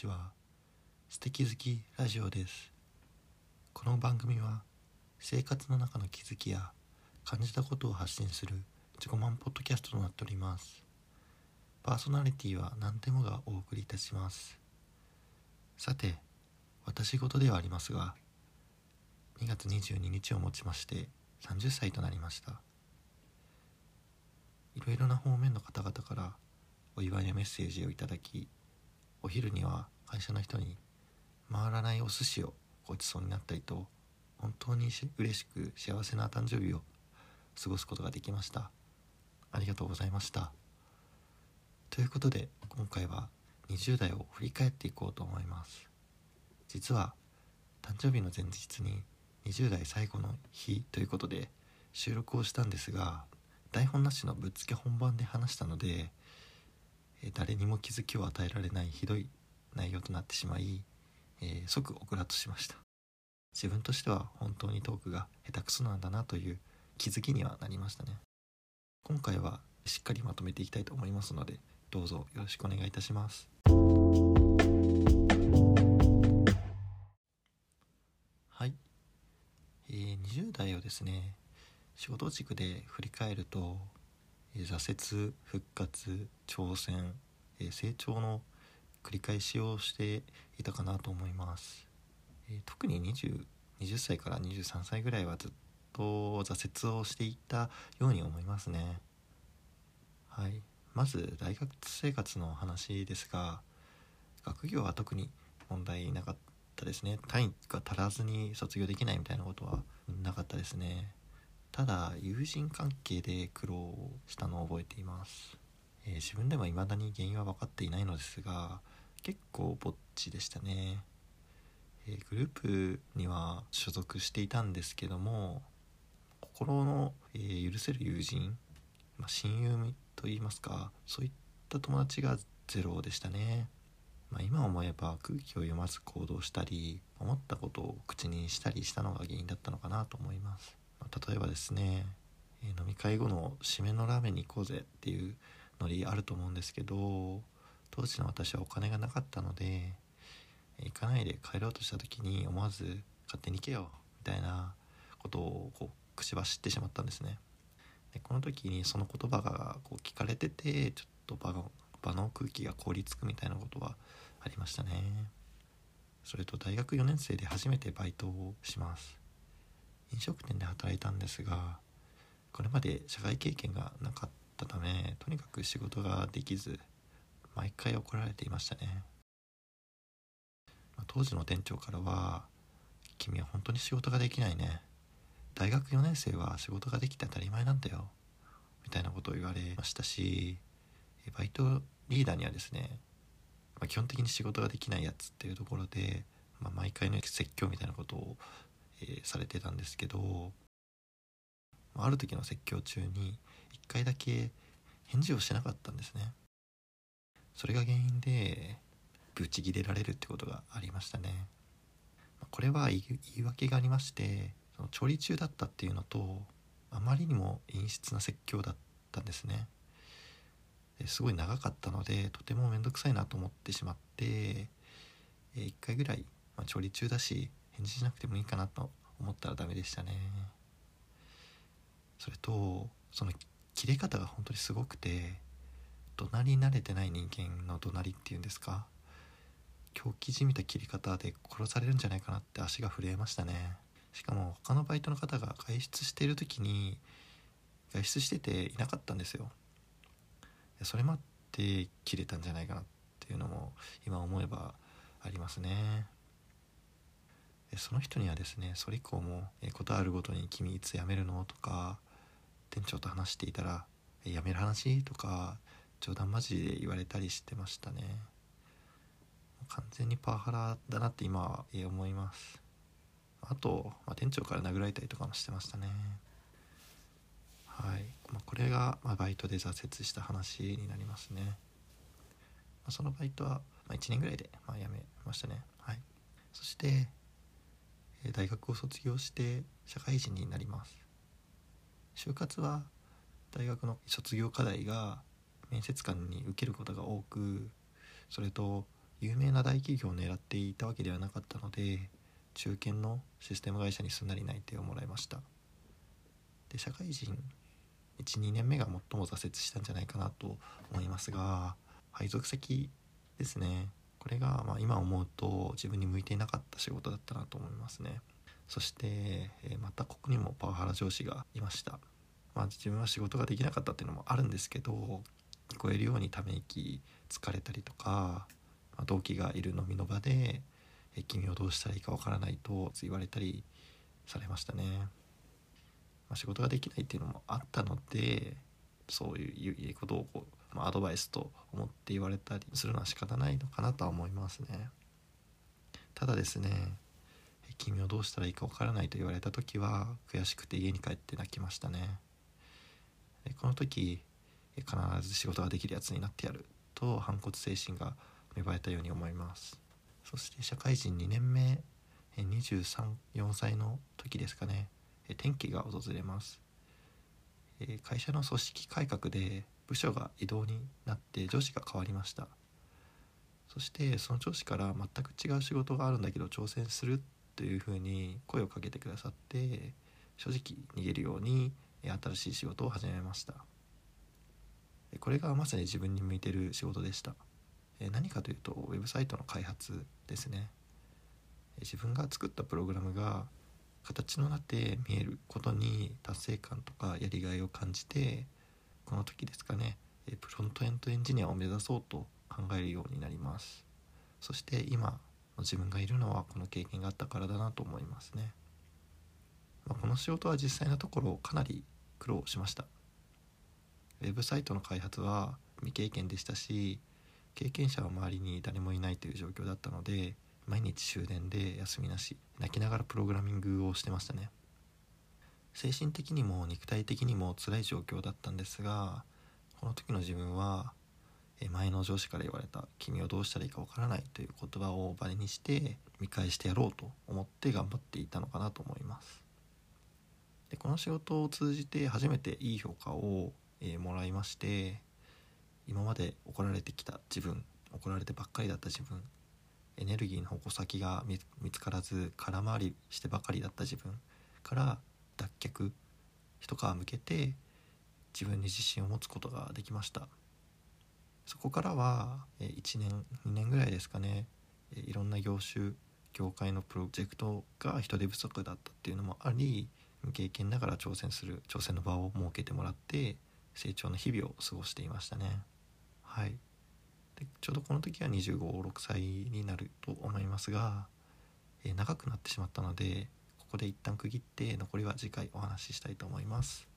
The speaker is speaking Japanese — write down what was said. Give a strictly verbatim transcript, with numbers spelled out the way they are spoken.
ちは、素敵好きラジオです。この番組は生活の中の気づきや感じたことを発信する自己満ポッドキャストとなっております。パーソナリティは何でもがお送りいたします。さて、私事ではありますがにがつにじゅうににちをもちましてさんじゅっさいとなりました。いろいろな方面の方々からお祝いのメッセージをいただき、お昼には会社の人に回らないお寿司をごちそうになったりと、本当に嬉しく幸せな誕生日を過ごすことができました。ありがとうございました。ということで、今回はにじゅうだいを振り返っていこうと思います。実は誕生日の前日ににじゅうだい最後の日ということで収録をしたんですが、台本なしのぶっつけ本番で話したので、誰にも気づきを与えられないひどい内容となってしまい、えー、即オクラとしました。自分としては本当にトークが下手くそなんだなという気づきにはなりましたね。今回はしっかりまとめていきたいと思いますので、どうぞよろしくお願いいたします。はい、えー、にじゅうだいをですね、仕事軸で振り返ると、えー、挫折、復活、挑戦、えー、成長の繰り返しをしていたかなと思います。えー、特に20歳からにじゅうさんさいぐらいはずっと挫折をしていたように思いますね。はい、まず大学生活の話ですが、学業は特に問題なかったですね。単位が足らずに卒業できないみたいなことはなかったですね。ただ友人関係で苦労したのを覚えています。えー、自分でも未だに原因は分かっていないのですが、結構ぼっちでしたね。えー、グループには所属していたんですけども、心の、えー、許せる友人、まあ、親友といいますか、そういった友達がゼロでしたね。まあ、今思えば空気を読まず行動したり、思ったことを口にしたりしたのが原因だったのかなと思います。例えばですね、飲み会後の締めのラーメンに行こうぜっていうノリあると思うんですけど、当時の私はお金がなかったので、行かないで帰ろうとした時に思わず勝手に行けよみたいなことをこう口走ってしまったんですね。でこの時にその言葉がこう聞かれてて、ちょっと場の、場の空気が凍りつくみたいなことはありましたね。それと大学よねんせいで初めてバイトをします。飲食店で働いたんですが、これまで社会経験がなかったため、とにかく仕事ができず、毎回怒られていましたね。当時の店長からは、君は本当に仕事ができないね。大学よねんせいは仕事ができて当たり前なんだよ。みたいなことを言われましたし、バイトリーダーにはですね、まあ、基本的に仕事ができないやつっていうところで、まあ、毎回の説教みたいなことをされてたんですけど、ある時の説教中にいっかいだけ返事をしなかったんですね。それが原因でブチギレられるってことがありましたね。これは言い訳がありまして、その調理中だったっていうのと、あまりにも陰湿な説教だったんですね。ですごい長かったので、とてもめんどくさいなと思ってしまって、いっかいぐらい、まあ、調理中だし返事しなくてもいいかなと思ったらダメでしたね。それと、その切れ方が本当にすごくて、怒鳴り慣れてない人間の怒鳴りっていうんですか、狂気じみた切り方で殺されるんじゃないかなって足が震えましたね。しかも他のバイトの方が外出している時に、外出してていなかったんですよ。それもあって切れたんじゃないかなっていうのも今思えばありますね。その人にはですね、それ以降もことあるごとに君いつ辞めるのとか、店長と話していたら辞める話とか冗談交じりで言われたりしてましたね。完全にパワハラだなって今は思います。あと、まあ、店長から殴られたりとかもしてましたね。はい、まあ、これがバイトで挫折した話になりますね。そのバイトはいちねんぐらいで辞めましたね。はい、そして大学を卒業して社会人になります。就活は大学の卒業課題が面接官に受けることが多く、それと有名な大企業を狙っていたわけではなかったので、中堅のシステム会社にすんなり内定をもらいました。で、社会人 いち、にねんめが最も挫折したんじゃないかなと思いますが、配属先ですね。これがまあ今思うと自分に向いていなかった仕事だったなと思いますね。そしてまたここにもパワハラ上司がいました。まあ、自分は仕事ができなかったっていうのもあるんですけど、聞こえるようにため息つかれたりとか、まあ、同期がいる飲みの場でえ君をどうしたらいいかわからないと言われたりされましたね。まあ、仕事ができないっていうのもあったので、そういうことをこう、まあ、アドバイスと思って言われたりするのは仕方ないのかなとは思いますね。ただですね、君をどうしたらいいかわからないと言われた時は悔しくて家に帰って泣きましたね。この時必ず仕事ができるやつになってやると反骨精神が芽生えたように思います。そして社会人にねんめ、にじゅうさん、よんさいの時ですかね、転機が訪れます。会社の組織改革で部署が異動になって上司が変わりました。そしてその上司から全く違う仕事があるんだけど挑戦するというふうに声をかけてくださって、正直逃げるように新しい仕事を始めました。これがまさに自分に向いている仕事でした。何かというとウェブサイトの開発ですね。自分が作ったプログラムが形のなって見えることに達成感とかやりがいを感じて、この時ですかね、プロントエンドエンジニアを目指そうと考えるようになります。そして今の自分がいるのはこの経験があったからだなと思いますね。この仕事は実際のところかなり苦労しました。ウェブサイトの開発は未経験でしたし、経験者は周りに誰もいないという状況だったので、毎日終電で休みなし、泣きながらプログラミングをしてましたね。精神的にも肉体的にも辛い状況だったんですが、この時の自分は前の上司から言われた君をどうしたらいいかわからないという言葉をバネにして見返してやろうと思って頑張っていたのかなと思います。で、この仕事を通じて初めていい評価を、えー、もらいまして、今まで怒られてきた自分、怒られてばっかりだった自分、エネルギーの矛先が 見, 見つからず空回りしてばかりだった自分から脱却、一皮向けて自分に自信を持つことができました。そこからはいちねん、にねんぐらいですかね、いろんな業種、業界のプロジェクトが人手不足だったっていうのもあり、未経験ながら挑戦する挑戦の場を設けてもらって成長の日々を過ごしていましたね。はい。で、ちょうどこの時はにじゅうご、ろくさいになると思いますが、えー、長くなってしまったのでここで一旦区切って、残りは次回お話ししたいと思います。